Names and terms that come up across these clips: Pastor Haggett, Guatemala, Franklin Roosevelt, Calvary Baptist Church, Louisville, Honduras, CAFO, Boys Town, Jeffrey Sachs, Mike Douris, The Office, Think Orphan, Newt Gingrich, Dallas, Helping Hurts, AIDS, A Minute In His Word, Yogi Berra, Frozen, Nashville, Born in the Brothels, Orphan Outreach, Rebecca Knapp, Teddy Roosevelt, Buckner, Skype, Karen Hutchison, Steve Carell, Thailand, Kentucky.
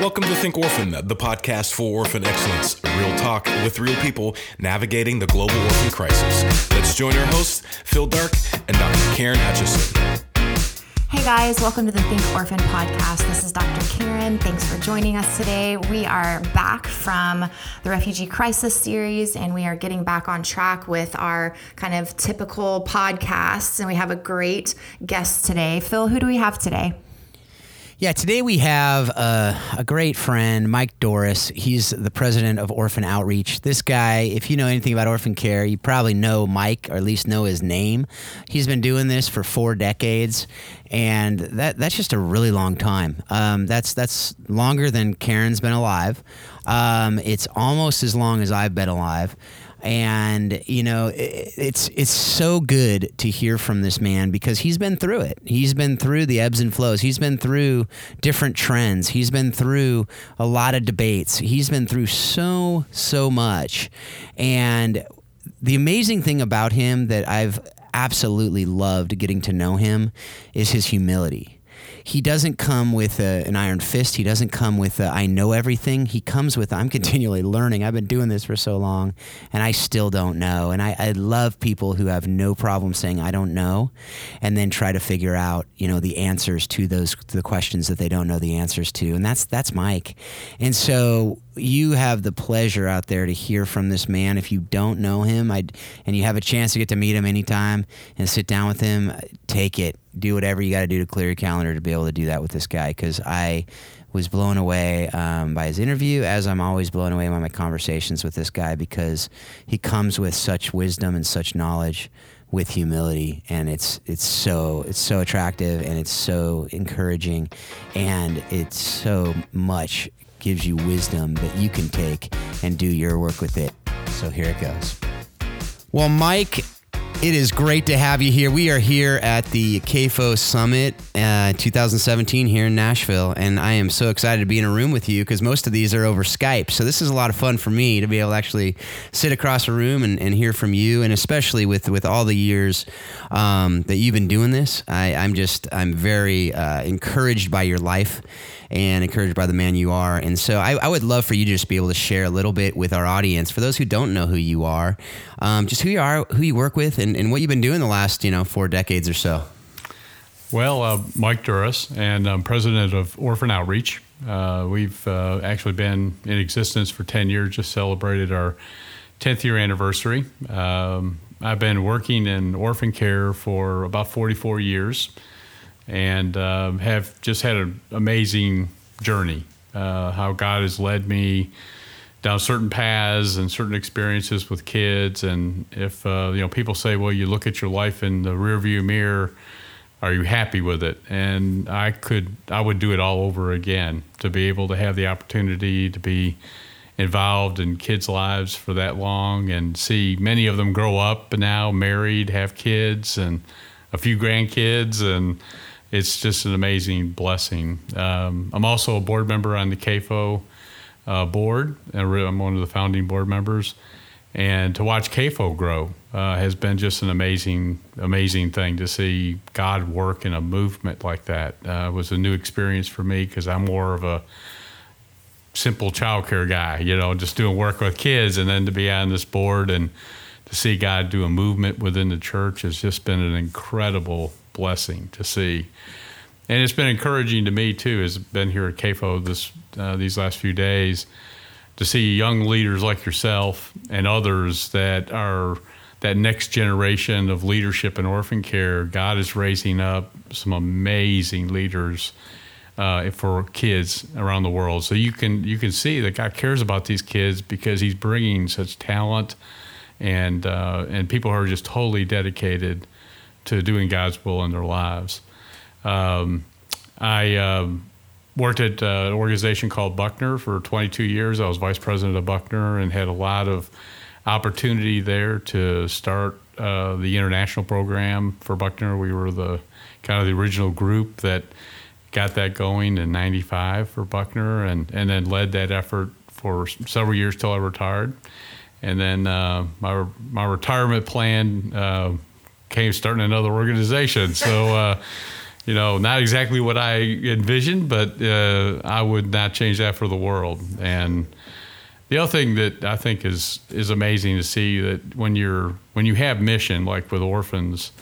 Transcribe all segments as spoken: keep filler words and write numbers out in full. Welcome to Think Orphan, the podcast for orphan excellence. Real talk with real people navigating the global orphan crisis. Let's join our hosts, Phil Dark and Doctor Karen Hutchison. Hey guys, welcome to the Think Orphan podcast. This is Doctor Karen. Thanks for joining us today. We are back from the Refugee Crisis series, and we are getting back on track with our kind of typical podcasts. And we have a great guest today. Phil, who do we have today? Yeah, today we have a, a great friend, Mike Douris. He's the president of Orphan Outreach. This guy, if you know anything about orphan care, you probably know Mike, or at least know his name. He's been doing this for four decades, and that that's just a really long time. Um, that's that's longer than Karen's been alive. Um, it's almost as long as I've been alive. And, you know, it's it's so good to hear from this man because he's been through it. He's been through the ebbs and flows. He's been through different trends. He's been through a lot of debates. He's been through so, so much. And the amazing thing about him that I've absolutely loved getting to know him is his humility. He doesn't come with a, an iron fist. He doesn't come with a, I know everything. He comes with, I'm continually learning. I've been doing this for so long, and I still don't know. And I, I love people who have no problem saying, I don't know, and then try to figure out, you know, the answers to those, to the questions that they don't know the answers to. And that's, that's Mike. And so you have the pleasure out there to hear from this man. If you don't know him, I'd, and you have a chance to get to meet him anytime and sit down with him, take it. Do whatever you got to do to clear your calendar to be able to do that with this guy, because I was blown away um, by his interview, as I'm always blown away by my conversations with this guy, because he comes with such wisdom and such knowledge with humility, and it's it's so it's so attractive, and it's so encouraging, and it's so much gives you wisdom that you can take and do your work with it. So here it goes. Well, Mike, it is great to have you here. We are here at the C A F O Summit uh, twenty seventeen here in Nashville, and I am so excited to be in a room with you because most of these are over Skype. So this is a lot of fun for me to be able to actually sit across a room and, and hear from you, and especially with, with all the years um, that you've been doing this. I, I'm just, I'm very uh, encouraged by your life and encouraged by the man you are. And so I, I would love for you to just be able to share a little bit with our audience, for those who don't know who you are, um, just who you are, who you work with, and, and what you've been doing the last, you know, four decades or so. Well, uh, Mike Douris, and I'm president of Orphan Outreach. Uh, we've uh, actually been in existence for ten years, just celebrated our tenth year anniversary. Um, I've been working in orphan care for about forty-four years. And uh, have just had an amazing journey, uh, how God has led me down certain paths and certain experiences with kids. And if, uh, you know, people say, well, you look at your life in the rearview mirror, are you happy with it? And I could, I would do it all over again to be able to have the opportunity to be involved in kids' lives for that long and see many of them grow up and now married, have kids and a few grandkids, and it's just an amazing blessing. Um, I'm also a board member on the C A F O uh, board. I'm one of the founding board members. And to watch C A F O grow uh, has been just an amazing, amazing thing to see God work in a movement like that. Uh, it was a new experience for me because I'm more of a simple childcare guy, you know, just doing work with kids, and then to be on this board and to see God do a movement within the church has just been an incredible blessing to see. And it's been encouraging to me too, as I've been here at C A F O this, uh, these last few days, to see young leaders like yourself and others that are that next generation of leadership in orphan care. God is raising up some amazing leaders uh, for kids around the world. So you can, you can see that God cares about these kids because he's bringing such talent and, uh, and people who are just totally dedicated to doing God's will in their lives. Um, I um, worked at uh, an organization called Buckner for twenty-two years. I was vice president of Buckner and had a lot of opportunity there to start uh, the international program for Buckner. We were the kind of the original group that got that going in ninety-five for Buckner, and, and then led that effort for several years till I retired. And then uh, my my retirement plan uh, came starting another organization. So, uh, you know, not exactly what I envisioned, but uh, I would not change that for the world. And the other thing that I think is is amazing to see that when you're when you have mission, like with orphans,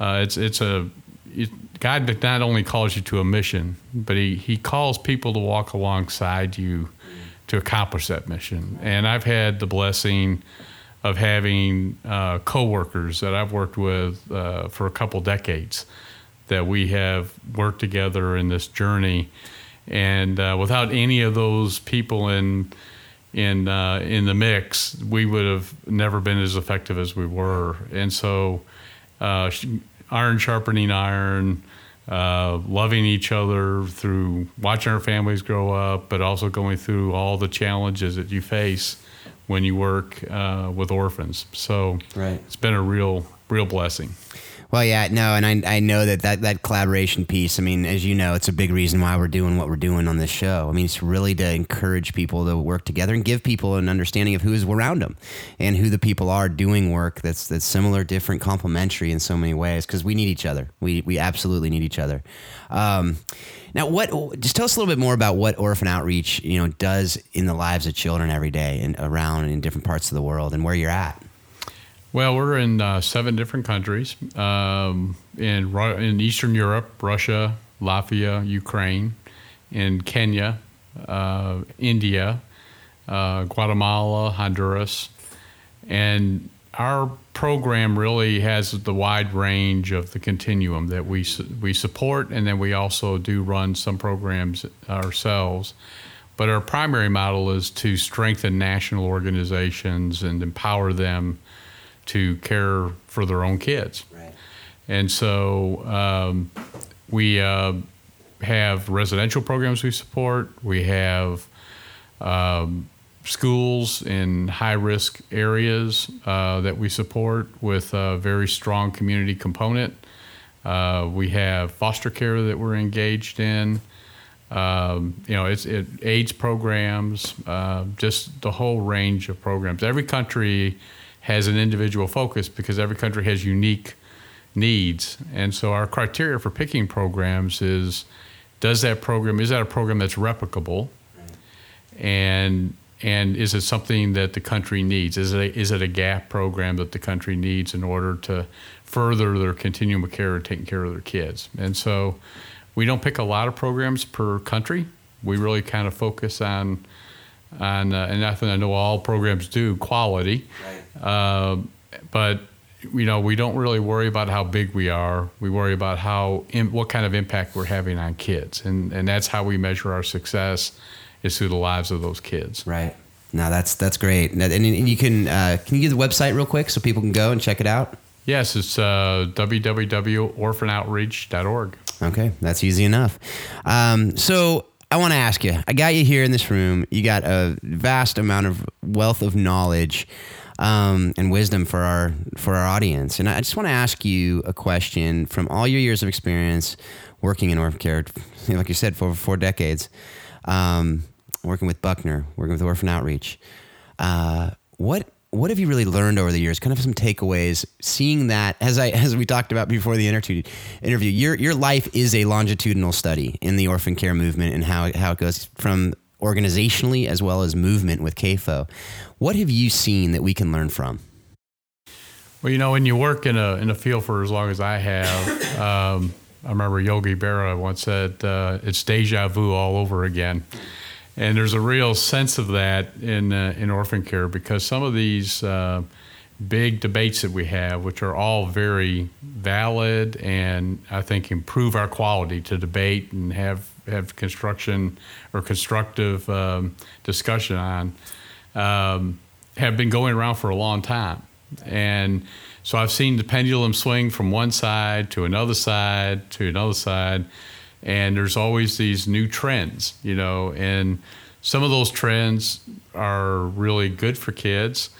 uh, it's it's a it, God not only calls you to a mission, but he, he calls people to walk alongside you to accomplish that mission. And I've had the blessing of having uh, coworkers that I've worked with uh, for a couple decades that we have worked together in this journey. And uh, without any of those people in in uh, in the mix, we would have never been as effective as we were. And so uh, iron sharpening iron, uh, loving each other through watching our families grow up, but also going through all the challenges that you face when you work uh, with orphans. So right. It's been a real, real blessing. Well, yeah, no, and I I know that, that that collaboration piece, I mean, as you know, it's a big reason why we're doing what we're doing on this show. I mean, it's really to encourage people to work together and give people an understanding of who is around them and who the people are doing work that's that's similar, different, complementary in so many ways, because we need each other. We we absolutely need each other. Um, now, what? Just tell us a little bit more about what Orphan Outreach, you know, does in the lives of children every day and around in different parts of the world and where you're at. Well, we're in uh, seven different countries, um, in Ru- in Eastern Europe, Russia, Latvia, Ukraine, in Kenya, uh, India, uh, Guatemala, Honduras. And our program really has the wide range of the continuum that we su- we support, and then we also do run some programs ourselves. But our primary model is to strengthen national organizations and empower them to care for their own kids. Right. And so um, we uh, have residential programs we support. We have um, schools in high-risk areas uh, that we support with a very strong community component. Uh, we have foster care that we're engaged in. Um, you know, it's it, AIDS programs, uh, just the whole range of programs. Every country has an individual focus because every country has unique needs. And so our criteria for picking programs is, does that program, is that a program that's replicable? Right. And and is it something that the country needs? Is it a, is it a gap program that the country needs in order to further their continuum of care and taking care of their kids? And so we don't pick a lot of programs per country. We really kind of focus on On, uh, and I think I know all programs do, quality. Right. Uh, but, you know, we don't really worry about how big we are. We worry about how in, what kind of impact we're having on kids. And, and that's how we measure our success, is through the lives of those kids. Right. No, that's that's great. And, and you can, uh, can you give the website real quick so people can go and check it out? Yes, it's uh, w w w dot orphan outreach dot org. Okay, that's easy enough. Um, so... I want to ask you, I got you here in this room. You got a vast amount of wealth of knowledge um, and wisdom for our for our audience. And I just want to ask you a question from all your years of experience working in orphan care, like you said, for over four decades, um, working with Buckner, working with Orphan Outreach. Uh, what what have you really learned over the years? Kind of some takeaways, seeing that, as I as we talked about before the interview, interview your your life is a longitudinal study in the orphan care movement and how, how it goes from organizationally as well as movement with C A F O. What have you seen that we can learn from? Well, you know, when you work in a in a field for as long as I have, um, I remember Yogi Berra once said, uh, it's deja vu all over again. And there's a real sense of that in uh, in orphan care, because some of these uh, big debates that we have, which are all very valid and I think improve our quality to debate and have, have construction or constructive um, discussion on, um, have been going around for a long time. And so I've seen the pendulum swing from one side to another side to another side. And there's always these new trends, you know, and some of those trends are really good for kids,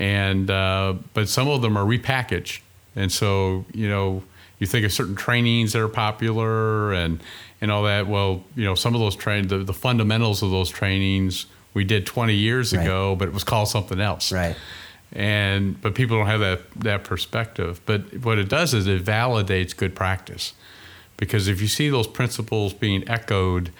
and uh, but some of them are repackaged. And so, you know, you think of certain trainings that are popular and, and all that. Well, you know, some of those train the, the fundamentals of those trainings we did twenty years right. ago, but it was called something else. Right. And but people don't have that that perspective. But what it does is it validates good practice. Because if you see those principles being echoed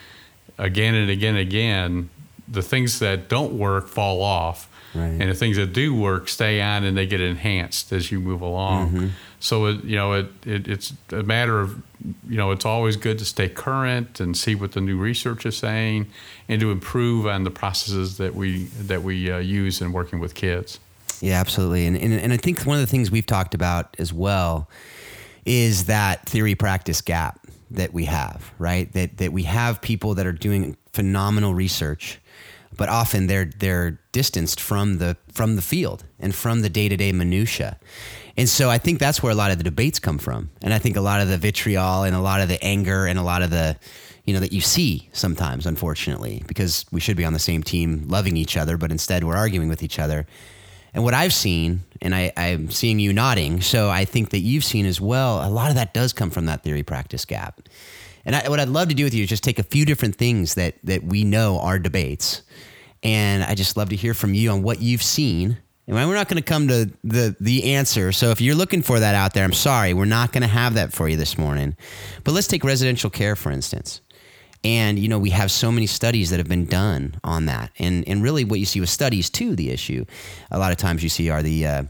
again and again and again, the things that don't work fall off. Right. And the things that do work stay on, and they get enhanced as you move along. Mm-hmm. So, it, you know, it, it it's a matter of, you know, it's always good to stay current and see what the new research is saying, and to improve on the processes that we that we uh, use in working with kids. Yeah, absolutely. And, and and I think one of the things we've talked about as well is that theory practice gap that we have, right? That that we have people that are doing phenomenal research, but often they're they're distanced from the from the field and from the day-to-day minutia. And so I think that's where a lot of the debates come from. And I think a lot of the vitriol and a lot of the anger and a lot of the, you know, that you see sometimes, unfortunately, because we should be on the same team loving each other, but instead we're arguing with each other. And what I've seen, and I, I'm seeing you nodding, so I think that you've seen as well, a lot of that does come from that theory practice gap. And I, what I'd love to do with you is just take a few different things that that we know are debates. And I just love to hear from you on what you've seen. And we're not going to come to the the answer. So if you're looking for that out there, I'm sorry, we're not going to have that for you this morning. But let's take residential care, for instance. And, you know, we have so many studies that have been done on that. And and really what you see with studies, too, the issue a lot of times you see are the uh,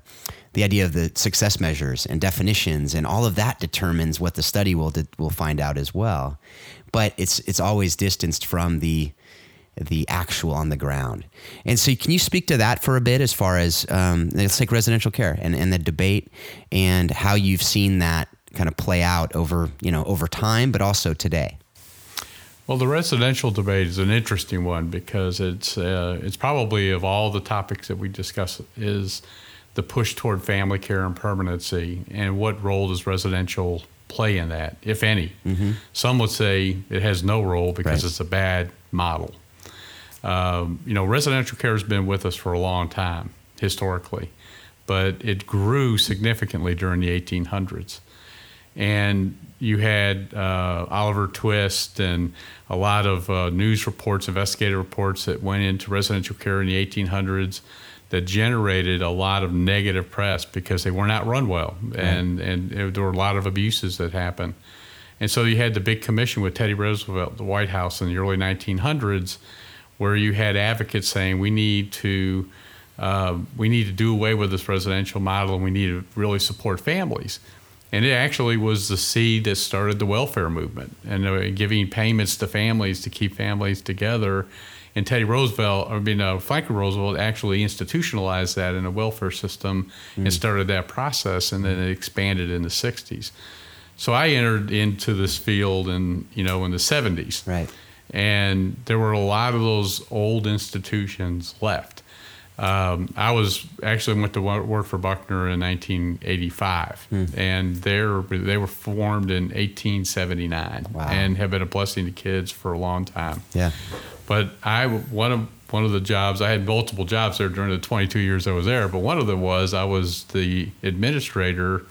the idea of the success measures and definitions, and all of that determines what the study will will find out as well. But it's it's always distanced from the the actual on the ground. And so can you speak to that for a bit as far as, um, let's take residential care and, and the debate and how you've seen that kind of play out over, you know, over time, but also today? Well, the residential debate is an interesting one because it's uh, it's probably, of all the topics that we discuss, is the push toward family care and permanency, and what role does residential play in that, if any. Mm-hmm. Some would say it has no role because right. it's a bad model. Um, you know, residential care has been with us for a long time historically, but it grew significantly during the eighteen hundreds. And you had uh, Oliver Twist and a lot of uh, news reports, investigative reports that went into residential care in the eighteen hundreds that generated a lot of negative press because they were not run well. Mm-hmm. And, and it, there were a lot of abuses that happened. And so you had the big commission with Teddy Roosevelt at the White House in the early nineteen hundreds, where you had advocates saying we need to uh, we need to do away with this residential model, and we need to really support families. And it actually was the seed that started the welfare movement and uh, giving payments to families to keep families together. And Teddy Roosevelt, I mean, uh, Franklin Roosevelt actually institutionalized that in a welfare system mm. and started that process, and then it expanded in the sixties. So I entered into this field in, you know, in the seventies. Right. And there were a lot of those old institutions left. Um, I was actually went to work for Buckner in nineteen eighty-five, mm. and they're, they were formed in eighteen seventy-nine, wow. and have been a blessing to kids for a long time. Yeah, but I one of one of the jobs I had multiple jobs there during the twenty-two years I was there. But one of them was I was the administrator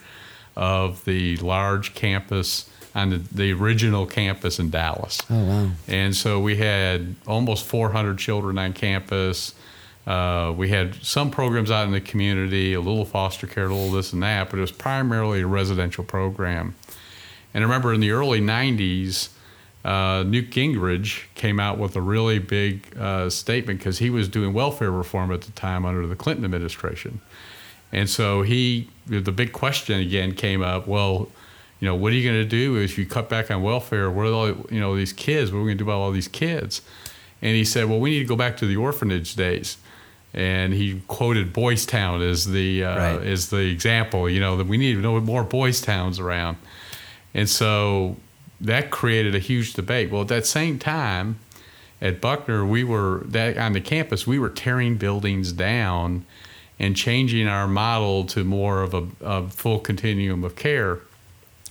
of the large campus on the, the original campus in Dallas. Oh wow! And so we had almost four hundred children on campus. Uh, we had some programs out in the community, a little foster care, a little this and that, but it was primarily a residential program. And I remember in the early nineties, uh, Newt Gingrich came out with a really big uh, statement because he was doing welfare reform at the time under the Clinton administration. And so he, the big question again came up, well, you know, what are you going to do if you cut back on welfare? What are all, you know, these kids? What are we going to do about all these kids? And he said, well, we need to go back to the orphanage days. And he quoted Boys Town as the uh, right. as the example, you know, that we need more Boys Towns around. And so that created a huge debate. Well, at that same time at Buckner, we were that on the campus, we were tearing buildings down and changing our model to more of a, a full continuum of care,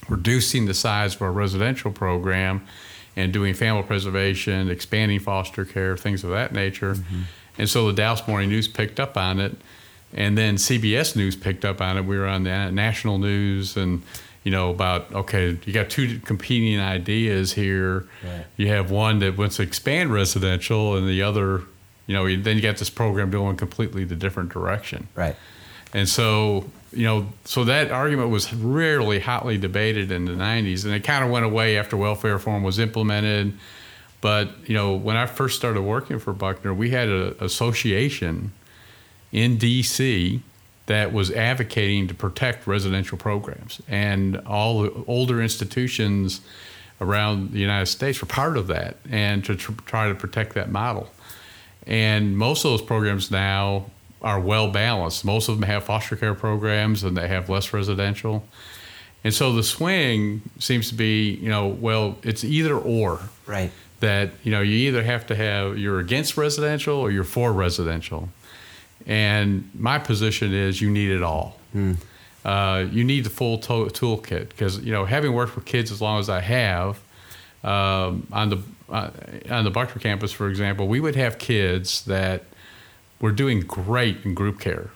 reducing the size of our residential program and doing family preservation, expanding foster care, things of that nature. Mm-hmm. And so the Dallas Morning News picked up on it, and then C B S News picked up on it. We were on the national news, and you know about okay, you got two competing ideas here. Right. You have one that wants to expand residential, and the other, you know, then you got this program going completely the different direction. Right. And so, you know, so that argument was rarely hotly debated in the nineties, and it kind of went away after welfare reform was implemented. But, you know, when I first started working for Buckner, we had an association in D C that was advocating to protect residential programs. And all the older institutions around the United States were part of that, and to tr- try to protect that model. And most of those programs now are well balanced. Most of them have foster care programs, and they have less residential. And so the swing seems to be, you know, well, it's either or. Right. That, you know, you either have to have, you're against residential or you're for residential. And my position is you need it all. Mm. Uh, you need the full to- toolkit because, you know, having worked with kids as long as I have, um, on the uh, on the Buckner campus, for example, we would have kids that were doing great in group care.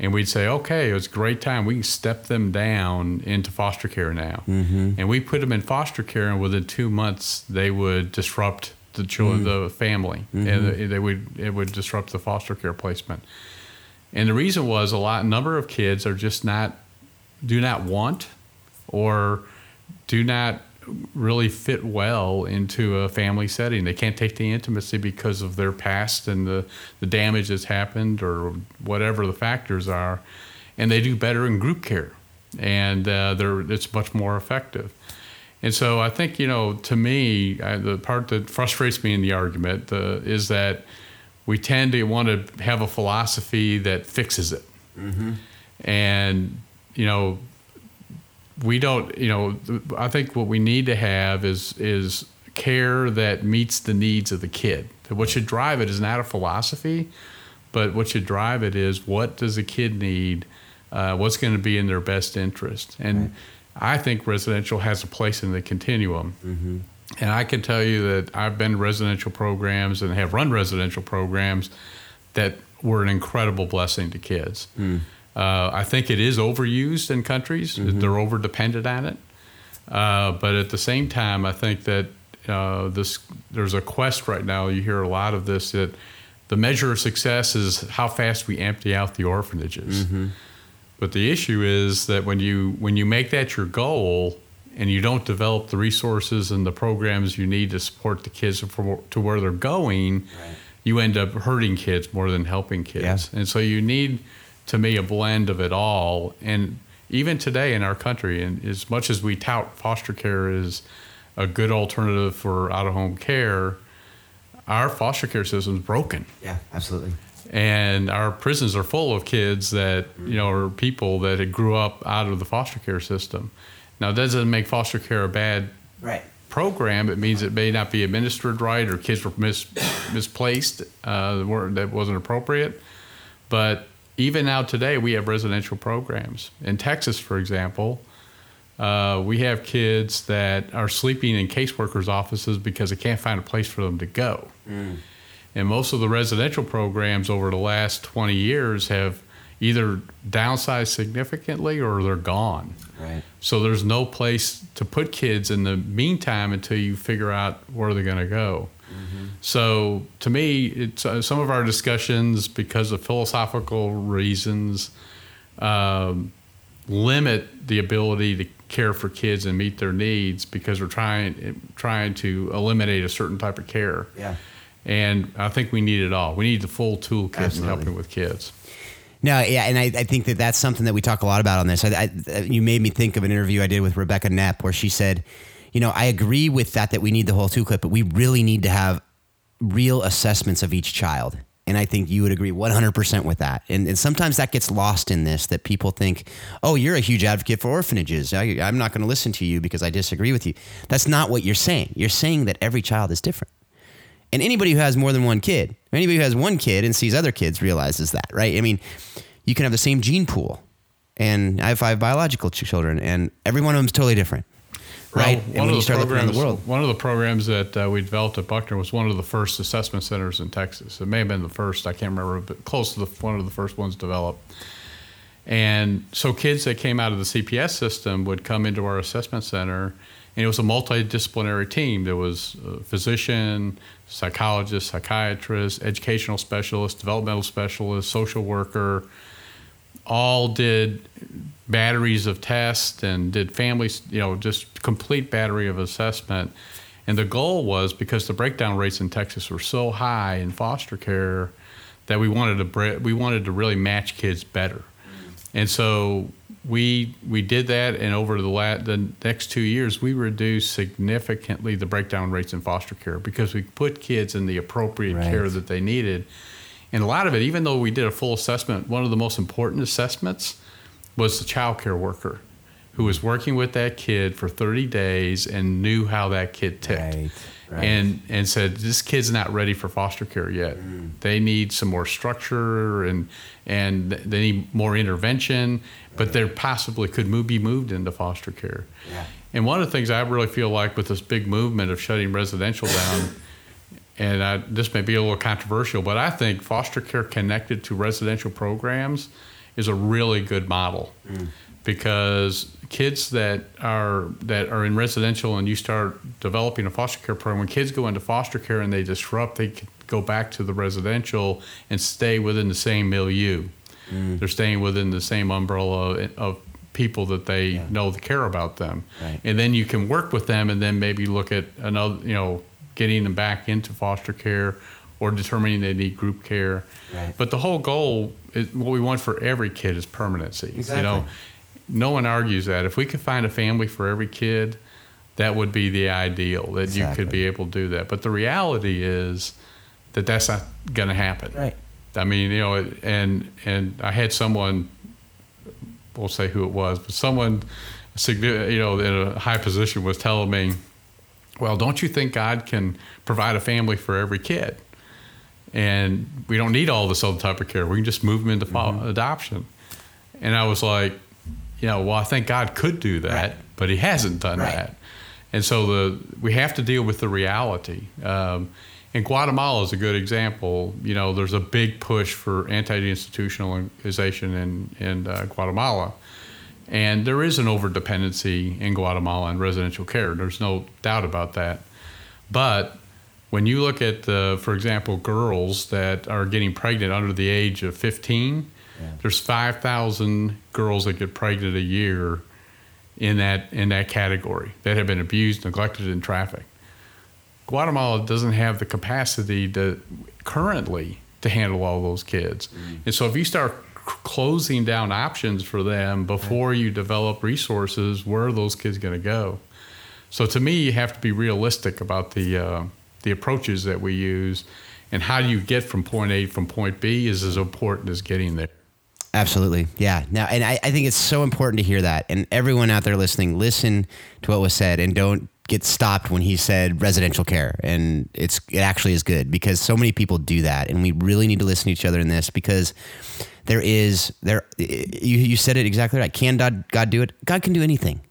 And we'd say, okay, it's a great time. We can step them down into foster care now. Mm-hmm. And we put them in foster care, and within two months, they would disrupt the children, mm. the family, mm-hmm. and they would it would disrupt the foster care placement. And the reason was a lot number of kids are just not, do not want, or do not really fit well into a family setting. They can't take the intimacy because of their past and the, the damage that's happened or whatever the factors are. And they do better in group care, and uh, they're, it's much more effective. And so I think, you know, to me, I, the part that frustrates me in the argument uh, is that we tend to want to have a philosophy that fixes it. Mm-hmm. And, you know, we don't, you know, I think what we need to have is is care that meets the needs of the kid. What should drive it is not a philosophy, but what should drive it is what does a kid need, uh, what's going to be in their best interest. And right. I think residential has a place in the continuum. Mm-hmm. And I can tell you that I've been to residential programs and have run residential programs that were an incredible blessing to kids. Mm. Uh, I think it is overused in countries. Mm-hmm. They're over-dependent on it. Uh, but at the same time, I think that uh, this there's a quest right now. You hear a lot of this, that the measure of success is how fast we empty out the orphanages. Mm-hmm. But the issue is that when you when you make that your goal and you don't develop the resources and the programs you need to support the kids from, to where they're going, right. you end up hurting kids more than helping kids. Yeah. And so you need... to me, a blend of it all. And even today in our country, and as much as we tout foster care as a good alternative for out-of-home care, our foster care system's broken. Yeah, absolutely. And our prisons are full of kids that, you know, are people that had grew up out of the foster care system. Now, that doesn't make foster care a bad right. program. It means it may not be administered right, or kids were mis- misplaced, uh, that wasn't appropriate. But even now today, we have residential programs. In Texas, for example, uh, we have kids that are sleeping in caseworkers' offices because they can't find a place for them to go. Mm. And most of the residential programs over the last twenty years have either downsized significantly or they're gone. Right. So there's no place to put kids in the meantime until you figure out where they're going to go. Mm-hmm. So to me, it's, uh, some of our discussions, because of philosophical reasons, um, limit the ability to care for kids and meet their needs because we're trying trying to eliminate a certain type of care. Yeah. And I think we need it all. We need the full toolkit. Absolutely. In helping with kids. No, yeah, and I, I think that that's something that we talk a lot about on this. I, I, you made me think of an interview I did with Rebecca Knapp where she said, you know, I agree with that, that we need the whole toolkit, but we really need to have real assessments of each child. And I think you would agree one hundred percent with that. And, and sometimes that gets lost in this, that people think, oh, you're a huge advocate for orphanages. I, I'm not going to listen to you because I disagree with you. That's not what you're saying. You're saying that every child is different. And anybody who has more than one kid, anybody who has one kid and sees other kids realizes that, right? I mean, you can have the same gene pool. And I have five biological children, and every one of them is totally different. Right. Well, one, of the programs, the world. one of the programs that uh, we developed at Buckner was one of the first assessment centers in Texas. It may have been the first, I can't remember, but close to the, one of the first ones developed. And so kids that came out of the C P S system would come into our assessment center, and it was a multidisciplinary team. There was a physician, psychologist, psychiatrist, educational specialist, developmental specialist, social worker, all did batteries of tests and did families, you know, just complete battery of assessment. And the goal was, because the breakdown rates in Texas were so high in foster care, that we wanted to we wanted to really match kids better. And so we we did that, and over the la- the next two years, we reduced significantly the breakdown rates in foster care because we put kids in the appropriate right. care that they needed. And a lot of it, even though we did a full assessment, one of the most important assessments was the child care worker who was working with that kid for thirty days and knew how that kid ticked right, right. and and said, this kid's not ready for foster care yet. Mm. They need some more structure and and they need more intervention, but they possibly could move, be moved into foster care. Yeah. And one of the things I really feel like with this big movement of shutting residential down, and I, this may be a little controversial, but I think foster care connected to residential programs is a really good model. Mm. Because kids that are that are in residential and you start developing a foster care program, when kids go into foster care and they disrupt, they go back to the residential and stay within the same milieu. Mm. They're staying within the same umbrella of people that they yeah. know that care about them. Right. And then you can work with them and then maybe look at another, you know, getting them back into foster care or determining they need group care. Right. But the whole goal, is, what we want for every kid is permanency. Exactly. You know? No one argues that. If we could find a family for every kid, that would be the ideal, that exactly. you could be able to do that. But the reality is that that's not going to happen. Right. I mean, you know, and and I had someone, we'll say who it was, but someone, you know, in a high position was telling me, well, don't you think God can provide a family for every kid? And we don't need all this other type of care. We can just move them into mm-hmm. adoption. And I was like, you know, well, I think God could do that, right. but he hasn't done right. that. And so the we have to deal with the reality. Um, and Guatemala is a good example. You know, there's a big push for anti-deinstitutionalization in, in uh, Guatemala. And there is an over-dependency in Guatemala in residential care. There's no doubt about that. But when you look at, the, for example, girls that are getting pregnant under the age of fifteen, yeah. There's five thousand girls that get pregnant a year in that in that category that have been abused, neglected, and trafficked. Guatemala doesn't have the capacity to currently to handle all those kids. Mm-hmm. And so if you start c- closing down options for them before right. you develop resources, where are those kids going to go? So to me, you have to be realistic about the uh, the approaches that we use, and how you get from point A from point B is as important as getting there. Absolutely. Yeah. Now, and I, I think it's so important to hear that. And everyone out there listening, listen to what was said and don't get stopped when he said residential care. And it's, it actually is good because so many people do that. And we really need to listen to each other in this because there is there, you, you said it exactly right. Can God, God do it? God can do anything.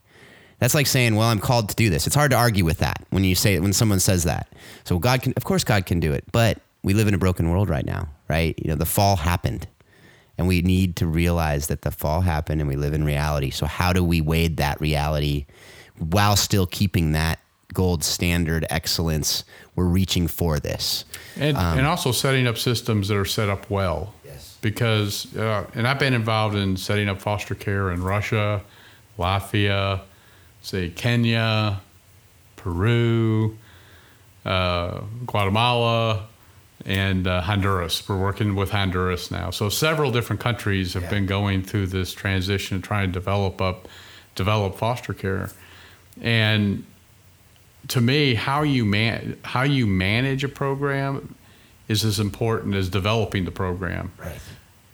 That's like saying, well, I'm called to do this. It's hard to argue with that when you say it, when someone says that. So God can, of course God can do it, but we live in a broken world right now, right? You know, the fall happened. And we need to realize that the fall happened and we live in reality. So how do we wade that reality while still keeping that gold standard excellence? We're reaching for this. And, um, and also setting up systems that are set up well. Yes. Because, uh, and I've been involved in setting up foster care in Russia, Latvia, say Kenya, Peru, uh, Guatemala, and uh, Honduras. We're working with Honduras now. So several different countries have yeah. been going through this transition, trying to develop up, develop foster care. And to me, how you man, how you manage a program is as important as developing the program. Right.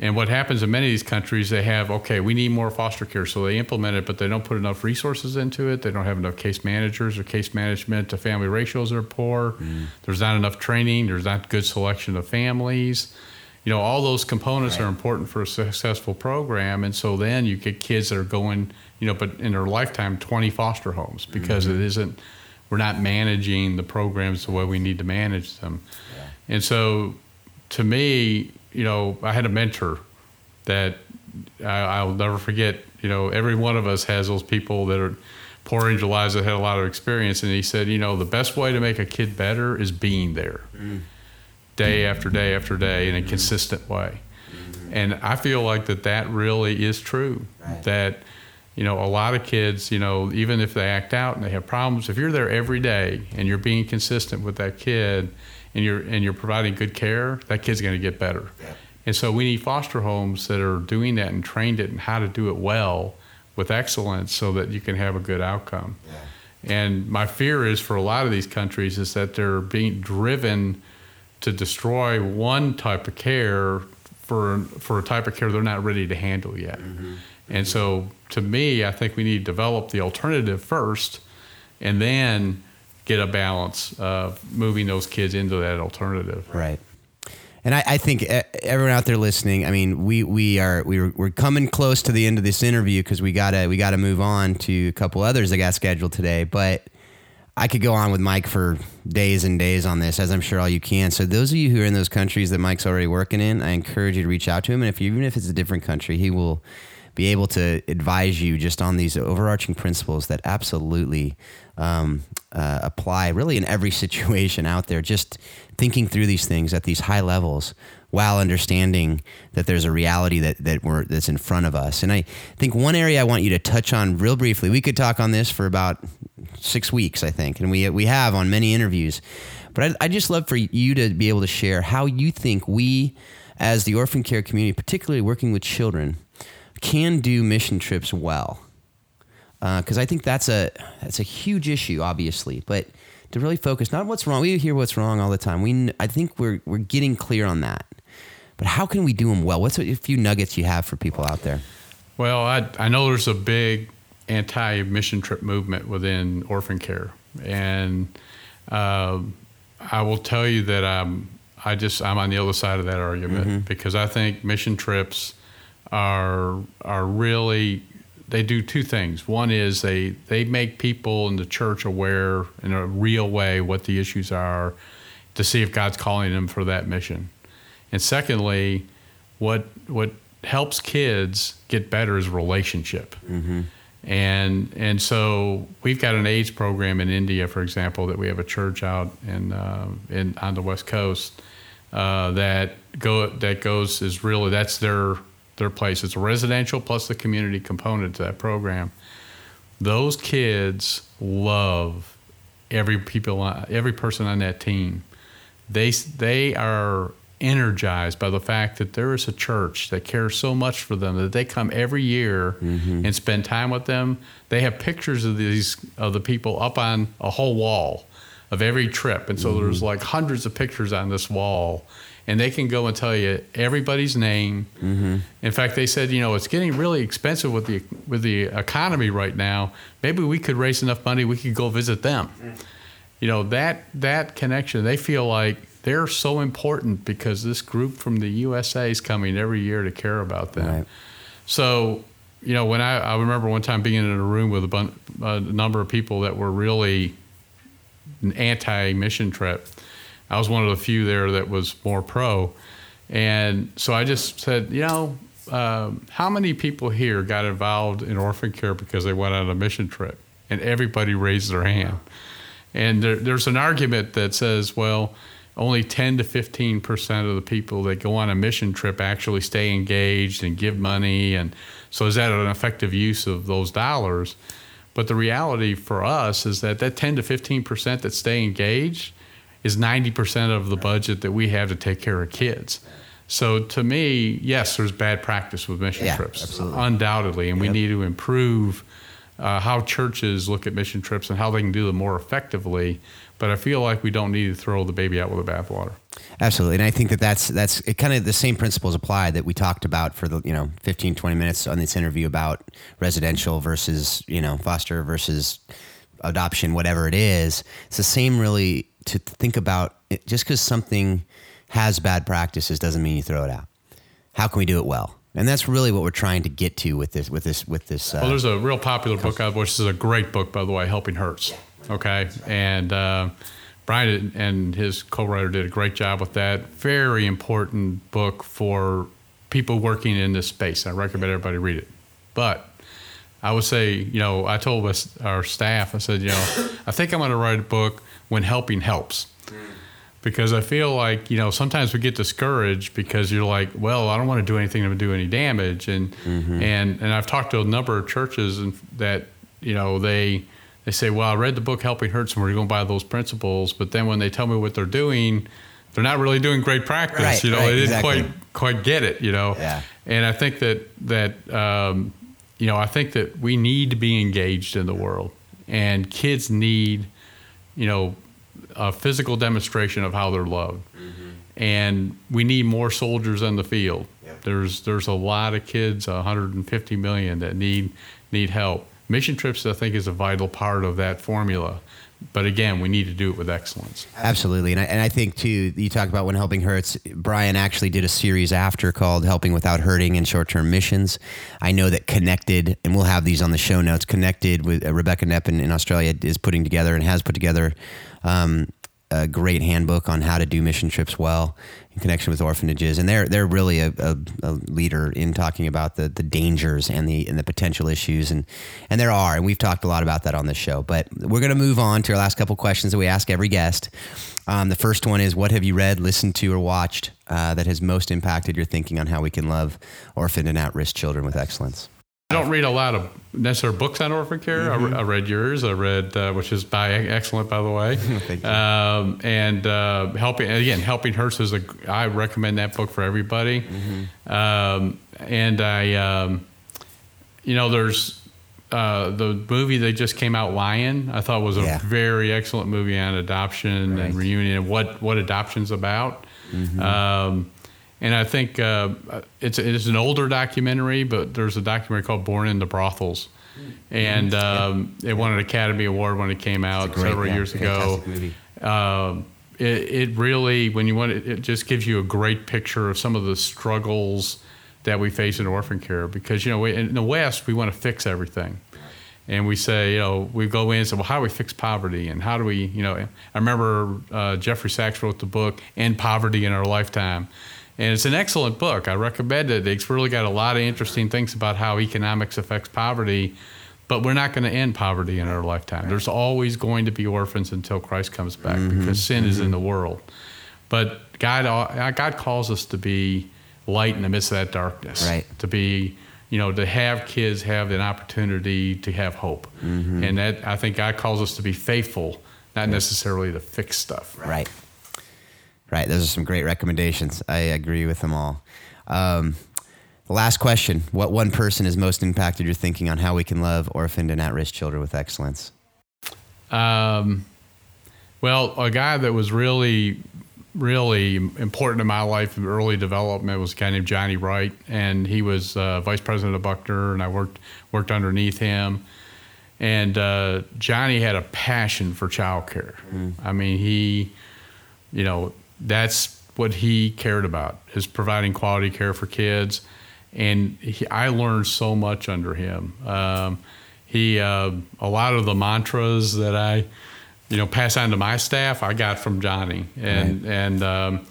And what happens in many of these countries, they have, okay, we need more foster care. So they implement it, but they don't put enough resources into it. They don't have enough case managers or case management to family ratios are poor. Mm. There's not enough training. There's not good selection of families. You know, all those components right. are important for a successful program. And so then you get kids that are going, you know, but in their lifetime, twenty foster homes because mm-hmm. it isn't, we're not managing the programs the way we need to manage them. Yeah. And so to me, you know, I had a mentor that I, I'll never forget. You know, every one of us has those people that are pouring into lives that had a lot of experience. And he said, you know, the best way to make a kid better is being there mm. day after day after day in a consistent way. Mm-hmm. And I feel like that that really is true, right. That, you know, a lot of kids, you know, even if they act out and they have problems, if you're there every day and you're being consistent with that kid and you're and you're providing good care, that kid's going to get better. Yeah. And so we need foster homes that are doing that and trained it and how to do it well with excellence so that you can have a good outcome. Yeah. And my fear is for a lot of these countries is that they're being driven to destroy one type of care for for a type of care they're not ready to handle yet. Mm-hmm. And so to me, I think we need to develop the alternative first and then get a balance of moving those kids into that alternative. Right. And I, I think everyone out there listening, I mean, we, we are we we're coming close to the end of this interview because we gotta we gotta move on to a couple others that got scheduled today. But I could go on with Mike for days and days on this, as I'm sure all you can. So those of you who are in those countries that Mike's already working in, I encourage you to reach out to him. And if you, even if it's a different country, he will be able to advise you just on these overarching principles that absolutely um, uh, apply really in every situation out there. Just thinking through these things at these high levels while understanding that there's a reality that that we're that's in front of us. And I think one area I want you to touch on real briefly, we could talk on this for about six weeks, I think, and we we have on many interviews, but I'd, I'd just love for you to be able to share how you think we, as the orphan care community, particularly working with children, can do mission trips well, because uh, I think that's a that's a huge issue, obviously. But to really focus not on what's wrong, we hear what's wrong all the time. We I think we're we're getting clear on that. But how can we do them well? What's a few nuggets you have for people out there? Well, I I know there's a big anti-mission trip movement within orphan care, and uh, I will tell you that I'm I just I'm on the other side of that argument mm-hmm. because I think mission trips are are really, they do two things. One is they, they make people in the church aware in a real way what the issues are to see if God's calling them for that mission. And secondly, what what helps kids get better is relationship. Mm-hmm. And and so we've got an AIDS program in India, for example, that we have a church out in, uh, in on the West Coast uh, that go that goes is really, that's their their place. It's residential plus the community component to that program. Those kids love every people, every person on that team. They they are energized by the fact that there is a church that cares so much for them that they come every year mm-hmm. and spend time with them. They have pictures of these of the people up on a whole wall of every trip, and so mm-hmm. there's like hundreds of pictures on this wall. And they can go and tell you everybody's name. Mm-hmm. In fact, they said, you know, it's getting really expensive with the with the economy right now. Maybe we could raise enough money, we could go visit them. Mm-hmm. You know, that that connection, they feel like they're so important because this group from the U S A is coming every year to care about them. Right. So, you know, when I, I remember one time being in a room with a, bun, a number of people that were really an anti-mission trip. I was one of the few there that was more pro. And so I just said, you know, um, how many people here got involved in orphan care because they went on a mission trip? And everybody raised their hand. Wow. And there, there's an argument that says, well, only ten to fifteen percent of the people that go on a mission trip actually stay engaged and give money. And so is that an effective use of those dollars? But the reality for us is that that ten to fifteen percent that stay engaged is ninety percent of the budget that we have to take care of kids. So to me, yes, there's bad practice with mission yeah, trips, absolutely. Undoubtedly, and yep. we need to improve uh, how churches look at mission trips and how they can do them more effectively. But I feel like we don't need to throw the baby out with the bathwater. Absolutely, and I think that that's that's it, kind of the same principles apply that we talked about for the you know fifteen, twenty minutes on this interview about residential versus you know foster versus adoption, whatever it is. It's the same really. To think about it, just because something has bad practices doesn't mean you throw it out. How can we do it well? And that's really what we're trying to get to with this, with this, with this. Uh, well, there's a real popular book out, which is a great book, by the way, Helping Hurts. Okay. And, uh, Brian and his co-writer did a great job with that. Very important book for people working in this space. I recommend everybody read it, but I would say, you know, I told us our staff, I said, you know, I think I'm going to write a book when helping helps. Because I feel like, you know, sometimes we get discouraged because you're like, well, I don't want to do anything to do any damage. And mm-hmm. and, and I've talked to a number of churches and that, you know, they they say, well, I read the book Helping Hurts and we're going to buy those principles. But then when they tell me what they're doing, they're not really doing great practice. Right, you know, right, they didn't exactly. quite quite get it, you know. Yeah. And I think that, that um, you know, I think that we need to be engaged in the world. And kids need, you know, a physical demonstration of how they're loved. Mm-hmm. And we need more soldiers in the field. Yep. There's there's a lot of kids, one hundred fifty million, that need need help. Mission trips, I think, is a vital part of that formula. But again, we need to do it with excellence. Absolutely. And I, and I think, too, you talk about when helping hurts, Brian actually did a series after called Helping Without Hurting and Short-Term Missions. I know that Connected, and we'll have these on the show notes, Connected with uh, Rebecca Knapp in, in Australia is putting together and has put together um, a great handbook on how to do mission trips well in connection with orphanages. And they're they're really a, a, a leader in talking about the the dangers and the and the potential issues. And, and there are, and we've talked a lot about that on this show. But we're going to move on to our last couple questions that we ask every guest. Um, the first one is, what have you read, listened to, or watched uh, that has most impacted your thinking on how we can love orphaned and at-risk children with excellence? I don't read a lot of necessary books on orphan care. Mm-hmm. I, re- I read yours. I read, uh, which is by excellent, by the way. Thank you. Um, and uh, helping again, Helping Hurts is a. I recommend that book for everybody. Mm-hmm. Um, and I, um, you know, there's uh, the movie that just came out, Lion. I thought was a yeah. very excellent movie on adoption right. and reunion and what what adoption's about. Mm-hmm. Um, And I think uh, it's it's an older documentary, but there's a documentary called Born in the Brothels. And um, it won an Academy Award when it came out great, several yeah, years ago. Movie. Uh, it, it really, when you want it, it just gives you a great picture of some of the struggles that we face in orphan care. Because, you know, we, in the West, we want to fix everything. And we say, you know, we go in and say, well, how do we fix poverty? And how do we, you know, I remember uh, Jeffrey Sachs wrote the book, End Poverty in Our Lifetime. And it's an excellent book. I recommend it. It's really got a lot of interesting things about how economics affects poverty, but we're not going to end poverty in our lifetime. Right. There's always going to be orphans until Christ comes back mm-hmm. because sin mm-hmm. is in the world. But God, God calls us to be light in the midst of that darkness, right. to be, you know, to have kids have an opportunity to have hope. Mm-hmm. And that, I think God calls us to be faithful, not mm-hmm. necessarily to fix stuff. Right. right. Right. Those are some great recommendations. I agree with them all. Um, last question. What one person has most impacted your thinking on how we can love orphaned and at-risk children with excellence? Um, well, a guy that was really, really important in my life in early development was a guy named Johnny Wright. And he was uh, vice president of Buckner, and I worked worked underneath him. And uh, Johnny had a passion for childcare. Mm. I mean, he, you know, that's what he cared about, is providing quality care for kids. And he, I learned so much under him. Um, he, uh, a lot of the mantras that I, you know, pass on to my staff, I got from Johnny. And, right. and, um,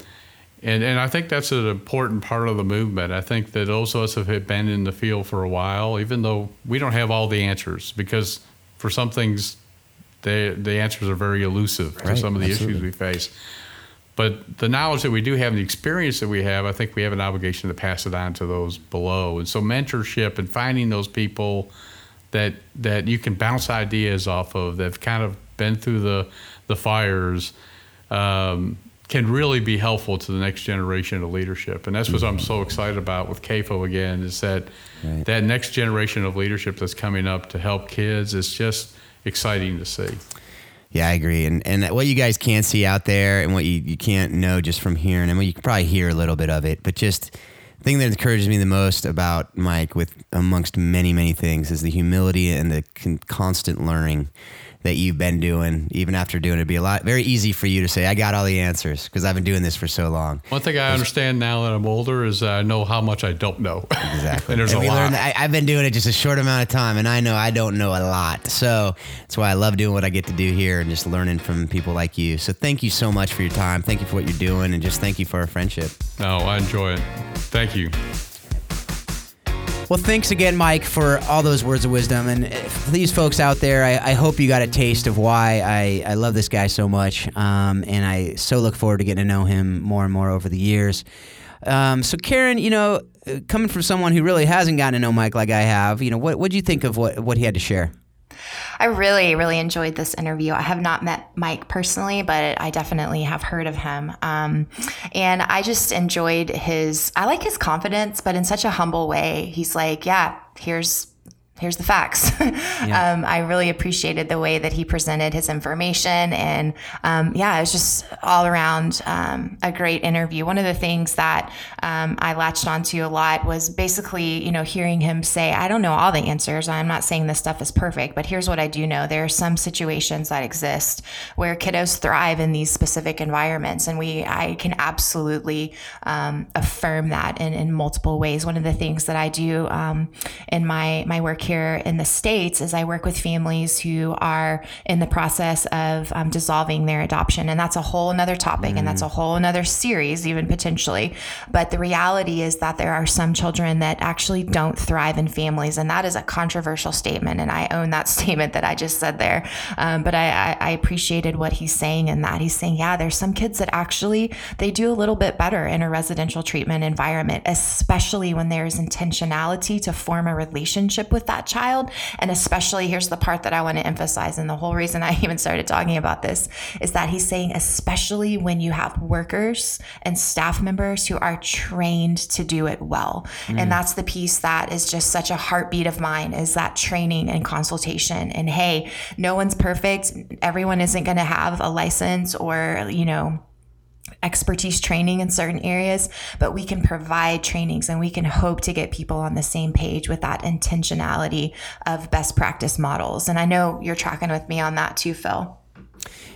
and, and I think that's an important part of the movement. I think that those of us who have been in the field for a while, even though we don't have all the answers, because for some things, they, the answers are very elusive right. to some of the Absolutely. Issues we face. But the knowledge that we do have and the experience that we have, I think we have an obligation to pass it on to those below. And so mentorship and finding those people that that you can bounce ideas off of, that have kind of been through the, the fires, um, can really be helpful to the next generation of leadership. And that's mm-hmm. what I'm so excited about with C A F O again, is that right. that next generation of leadership that's coming up to help kids is just exciting to see. Yeah, I agree. And and what you guys can't see out there and what you, you can't know just from hearing, and what you can probably hear a little bit of it, but just the thing that encourages me the most about Mike, with amongst many, many things, is the humility and the con- constant learning that you've been doing, even after doing it. It'd be a lot, very easy for you to say, I got all the answers because I've been doing this for so long. One thing I understand now that I'm older is I know how much I don't know. Exactly. and there's and a lot. I, I've been doing it just a short amount of time, and I know I don't know a lot. So that's why I love doing what I get to do here and just learning from people like you. So thank you so much for your time. Thank you for what you're doing, and just thank you for our friendship. No, I enjoy it. Thank you. Well, thanks again, Mike, for all those words of wisdom. And for these folks out there, I, I hope you got a taste of why I, I love this guy so much. Um, and I so look forward to getting to know him more and more over the years. Um, so, Karen, you know, coming from someone who really hasn't gotten to know Mike like I have, you know, what what'd you think of what what he had to share? I really, really enjoyed this interview. I have not met Mike personally, but I definitely have heard of him. Um, and I just enjoyed his, I like his confidence, but in such a humble way. He's like, yeah, here's, here's the facts. Yeah. um, I really appreciated the way that he presented his information. And um, yeah, it was just all around um, a great interview. One of the things that um, I latched onto a lot was basically, you know, hearing him say, I don't know all the answers. I'm not saying this stuff is perfect, but here's what I do know. There are some situations that exist where kiddos thrive in these specific environments. And we, I can absolutely um, affirm that in, in multiple ways. One of the things that I do um, in my, my work here Here in the States is I work with families who are in the process of um, dissolving their adoption. And that's a whole nother topic. Mm. And that's a whole nother series, even potentially. But the reality is that there are some children that actually don't thrive in families. And that is a controversial statement. And I own that statement that I just said there. Um, but I, I, I appreciated what he's saying in that. He's saying, yeah, there's some kids that actually, they do a little bit better in a residential treatment environment, especially when there's intentionality to form a relationship with that child. And especially, here's the part that I want to emphasize, and the whole reason I even started talking about this is that he's saying, especially when you have workers and staff members who are trained to do it well. Mm. And that's the piece that is just such a heartbeat of mine, is that training and consultation. And hey, no one's perfect. Everyone isn't going to have a license or, you know, expertise training in certain areas, but we can provide trainings and we can hope to get people on the same page with that intentionality of best practice models. And I know you're tracking with me on that too, Phil.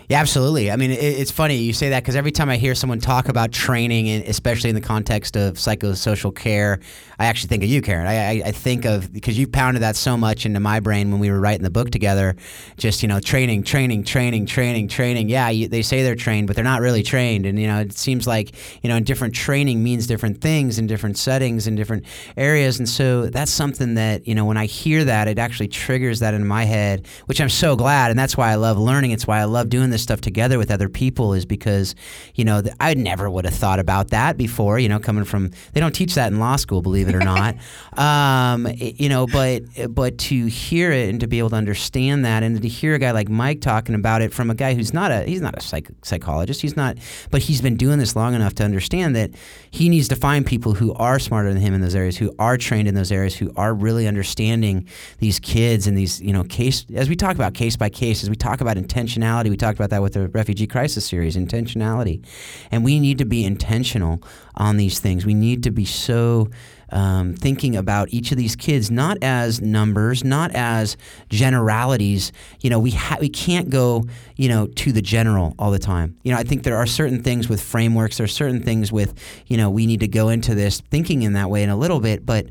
Yeah, absolutely. I mean, it, it's funny you say that, because every time I hear someone talk about training, and especially in the context of psychosocial care, I actually think of you, Karen. I, I, I think of, because you pounded that so much into my brain when we were writing the book together, just, you know, training, training, training, training, training. Yeah, you, they say they're trained, but they're not really trained. And, you know, it seems like, you know, different training means different things in different settings in different areas. And so that's something that, you know, when I hear that, it actually triggers that in my head, which I'm so glad. And that's why I love learning. It's why I love doing this. This stuff together with other people, is because, you know, th- I never would have thought about that before, you know, coming from, they don't teach that in law school, believe it or not. Um, it, you know, but but to hear it and to be able to understand that, and to hear a guy like Mike talking about it from a guy who's not a, he's not a psych- psychologist, he's not, but he's been doing this long enough to understand that he needs to find people who are smarter than him in those areas, who are trained in those areas, who are really understanding these kids and these, you know, case, as we talk about case by case, as we talk about intentionality, we talked about that with the refugee crisis series, intentionality. And we need to be intentional on these things. We need to be so um, thinking about each of these kids, not as numbers, not as generalities. You know, we ha- we can't go, you know, to the general all the time. You know, I think there are certain things with frameworks, there are certain things with, you know, we need to go into this thinking in that way in a little bit, but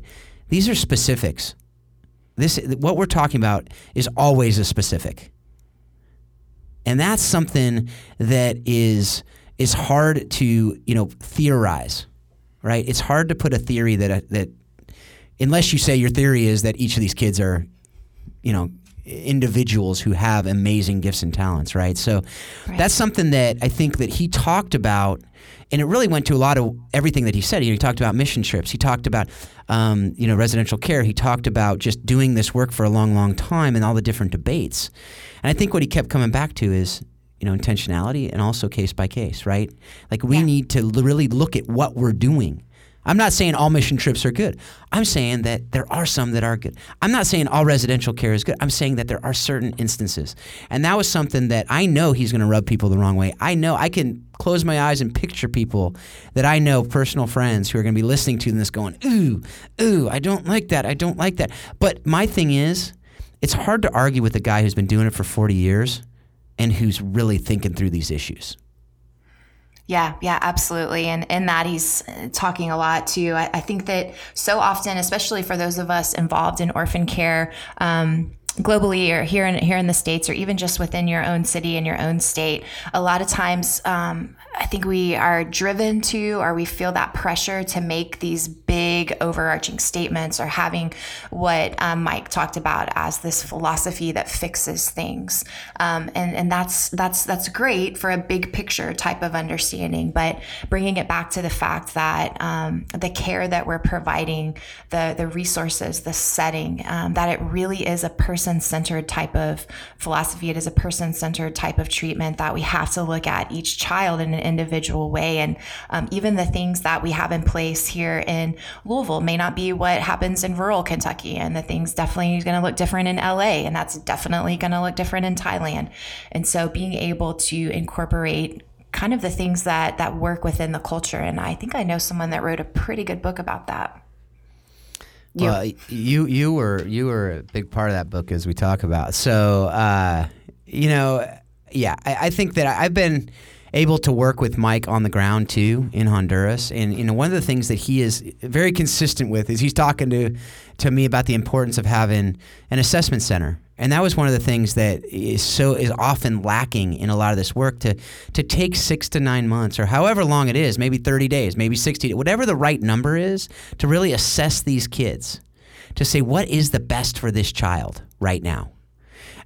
these are specifics. This, what we're talking about is always a specific. And that's something that is is hard to, you know, theorize, right? It's hard to put a theory that that unless you say your theory is that each of these kids are, you know, individuals who have amazing gifts and talents, right? So right. That's something that I think that he talked about, and it really went to a lot of everything that he said. You know, he talked about mission trips. He talked about, um, you know, residential care. He talked about just doing this work for a long, long time and all the different debates. And I think what he kept coming back to is, you know, intentionality and also case by case, right? Like we yeah. need to l- really look at what we're doing. I'm not saying all mission trips are good. I'm saying that there are some that are good. I'm not saying all residential care is good. I'm saying that there are certain instances. And that was something that I know he's going to rub people the wrong way. I know I can close my eyes and picture people that I know, personal friends, who are going to be listening to this going, ooh, ooh, I don't like that. I don't like that. But my thing is, it's hard to argue with a guy who's been doing it for forty years and who's really thinking through these issues. Yeah, yeah, absolutely. And in that, he's talking a lot too. I, I think that so often, especially for those of us involved in orphan care, um, globally or here in here in the States, or even just within your own city and your own state, a lot of times um, I think we are driven to, or we feel that pressure to make these big overarching statements, or having what um, Mike talked about as this philosophy that fixes things. Um, and and that's that's that's great for a big picture type of understanding, but bringing it back to the fact that um, the care that we're providing, the the resources, the setting, um, that it really is a person Person-centered type of philosophy. It is a person-centered type of treatment that we have to look at each child in an individual way. And um, even the things that we have in place here in Louisville may not be what happens in rural Kentucky. And the things definitely is going to look different in L A, and that's definitely going to look different in Thailand. And so being able to incorporate kind of the things that that work within the culture. And I think I know someone that wrote a pretty good book about that. You. Well, you you were you were a big part of that book, as we talk about. So, uh, you know, yeah, I, I think that I've been able to work with Mike on the ground too in Honduras, and you know, one of the things that he is very consistent with is he's talking to to me about the importance of having an assessment center. And that was one of the things that is so is often lacking in a lot of this work, to to take six to nine months or however long it is, maybe thirty days, maybe sixty, whatever the right number is, to really assess these kids, to say, what is the best for this child right now?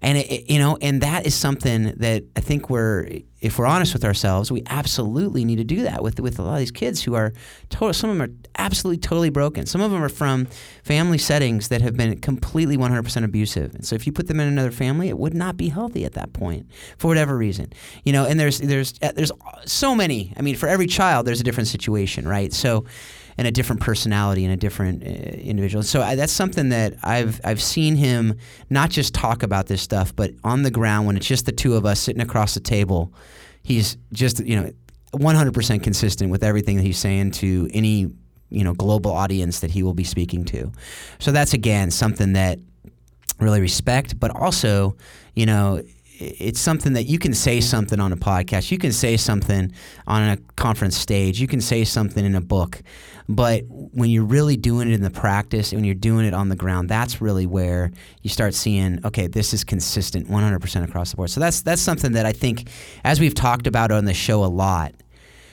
And, it, it, you know, and that is something that I think we're, if we're honest with ourselves, we absolutely need to do that with with a lot of these kids who are total, some of them are absolutely totally broken. Some of them are from family settings that have been completely one hundred percent abusive. And so if you put them in another family, it would not be healthy at that point for whatever reason. You know, and there's there's there's so many. I mean, for every child, there's a different situation, right? So, and a different personality and a different uh, individual. So I, that's something that I've I've seen him not just talk about this stuff, but on the ground when it's just the two of us sitting across the table, he's just, you know, one hundred percent consistent with everything that he's saying to any, you know, global audience that he will be speaking to. So that's, again, something that I really respect, but also, you know, it's something that you can say something on a podcast, you can say something on a conference stage, you can say something in a book, but when you're really doing it in the practice and when you're doing it on the ground, that's really where you start seeing, okay, this is consistent one hundred percent across the board. So that's that's something that I think, as we've talked about on the show a lot,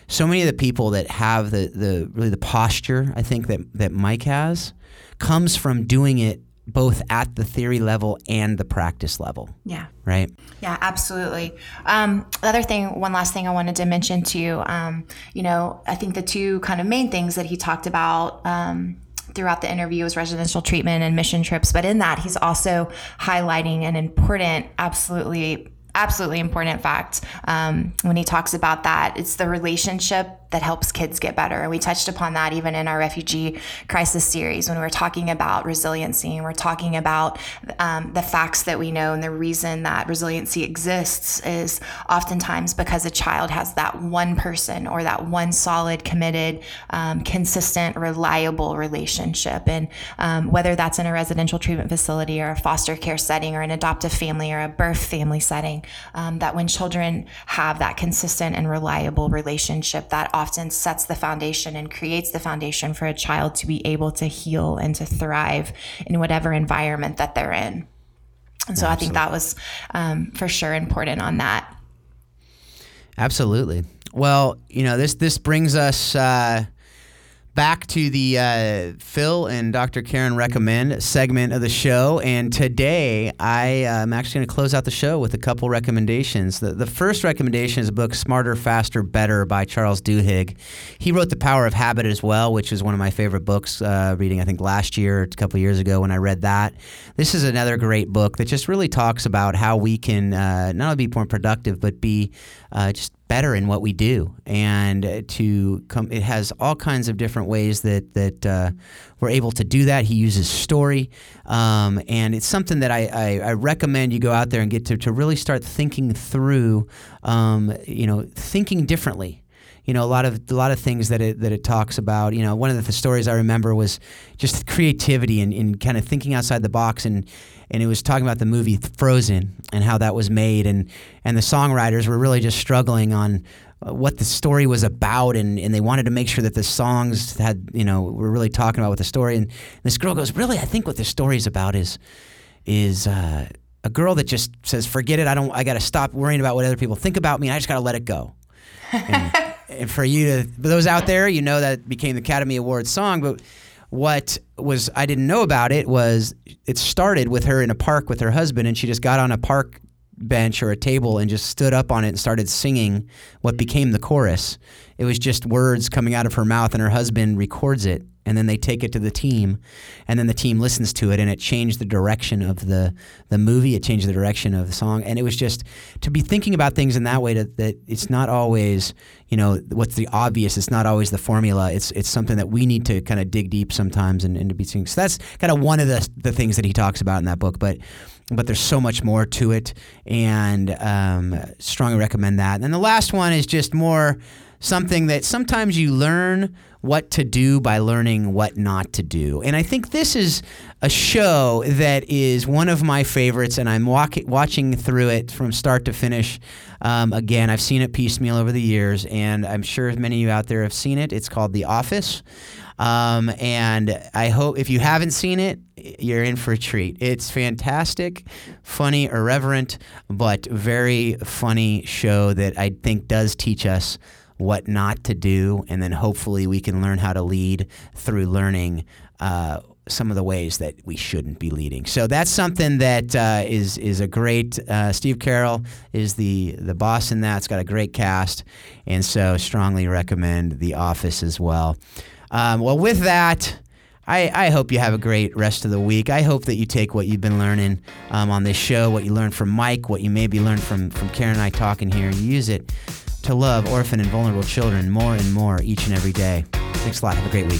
so many of the people that have the, the really the posture, I think, that, that Mike has comes from doing it both at the theory level and the practice level. Yeah. Right? Yeah, absolutely. Um, the other thing, one last thing I wanted to mention to you, um, you know, I think the two kind of main things that he talked about um, throughout the interview was residential treatment and mission trips. But in that, he's also highlighting an important, absolutely Absolutely important fact. Um, when he talks about that, it's the relationship that helps kids get better. And we touched upon that even in our refugee crisis series when we were talking about resiliency, and we're talking about um, the facts that we know, and the reason that resiliency exists is oftentimes because a child has that one person or that one solid, committed, um, consistent, reliable relationship. And um, whether that's in a residential treatment facility or a foster care setting or an adoptive family or a birth family setting, Um, that when children have that consistent and reliable relationship, that often sets the foundation and creates the foundation for a child to be able to heal and to thrive in whatever environment that they're in. And so, absolutely. I think that was um, for sure important on that. Absolutely. Well, you know, this this brings us uh, back to the uh, Phil and Doctor Karen Recommend segment of the show. And today I am uh, actually going to close out the show with a couple recommendations. The, the first recommendation is the book Smarter, Faster, Better by Charles Duhigg. He wrote The Power of Habit as well, which is one of my favorite books, uh, reading I think last year, a couple of years ago when I read that. This is another great book that just really talks about how we can uh, not only be more productive, but be uh, just better in what we do, and to come, it has all kinds of different ways that that uh, we're able to do that. He uses story, um, and it's something that I, I, I recommend you go out there and get to to really start thinking through, um, you know, thinking differently. You know, a lot of a lot of things that it that it talks about. You know, one of the, the stories I remember was just creativity and, and kind of thinking outside the box, and and it was talking about the movie Frozen and how that was made, and and the songwriters were really just struggling on what the story was about, and, and they wanted to make sure that the songs had, you know, were really talking about what the story. And this girl goes, really, I think what the story is about is is uh, a girl that just says, forget it. I don't, I got to stop worrying about what other people think about me. I just got to let it go. And, and for you, to, for those out there, you know, that became the Academy Awards song. But what was, I didn't know about it was it started with her in a park with her husband, and she just got on a park bench or a table and just stood up on it and started singing what became the chorus. It was just words coming out of her mouth, and her husband records it, and then they take it to the team, and then the team listens to it, and it changed the direction of the the movie. It changed the direction of the song. And it was just to be thinking about things in that way, to, that it's not always, you know, what's the obvious. It's not always the formula. It's it's something that we need to kind of dig deep sometimes and, and to be seeing. So that's kind of one of the the things that he talks about in that book. But but there's so much more to it, and um, strongly recommend that. And then the last one is just more something that sometimes you learn what to do by learning what not to do. And I think this is a show that is one of my favorites, and I'm walk- watching through it from start to finish. Um, again, I've seen it piecemeal over the years, and I'm sure many of you out there have seen it. It's called The Office. Um, and I hope if you haven't seen it, you're in for a treat. It's fantastic, funny, irreverent, but very funny show that I think does teach us what not to do, and then hopefully we can learn how to lead through learning uh, some of the ways that we shouldn't be leading. So that's something that uh, is is a great, uh, Steve Carell is the, the boss in that. It's got a great cast, and so strongly recommend The Office as well. Um, well, with that, I, I hope you have a great rest of the week. I hope that you take what you've been learning um, on this show, what you learned from Mike, what you maybe learned from, from Karen and I talking here, and use it to love orphan and vulnerable children more and more each and every day. Thanks a lot. Have a great week.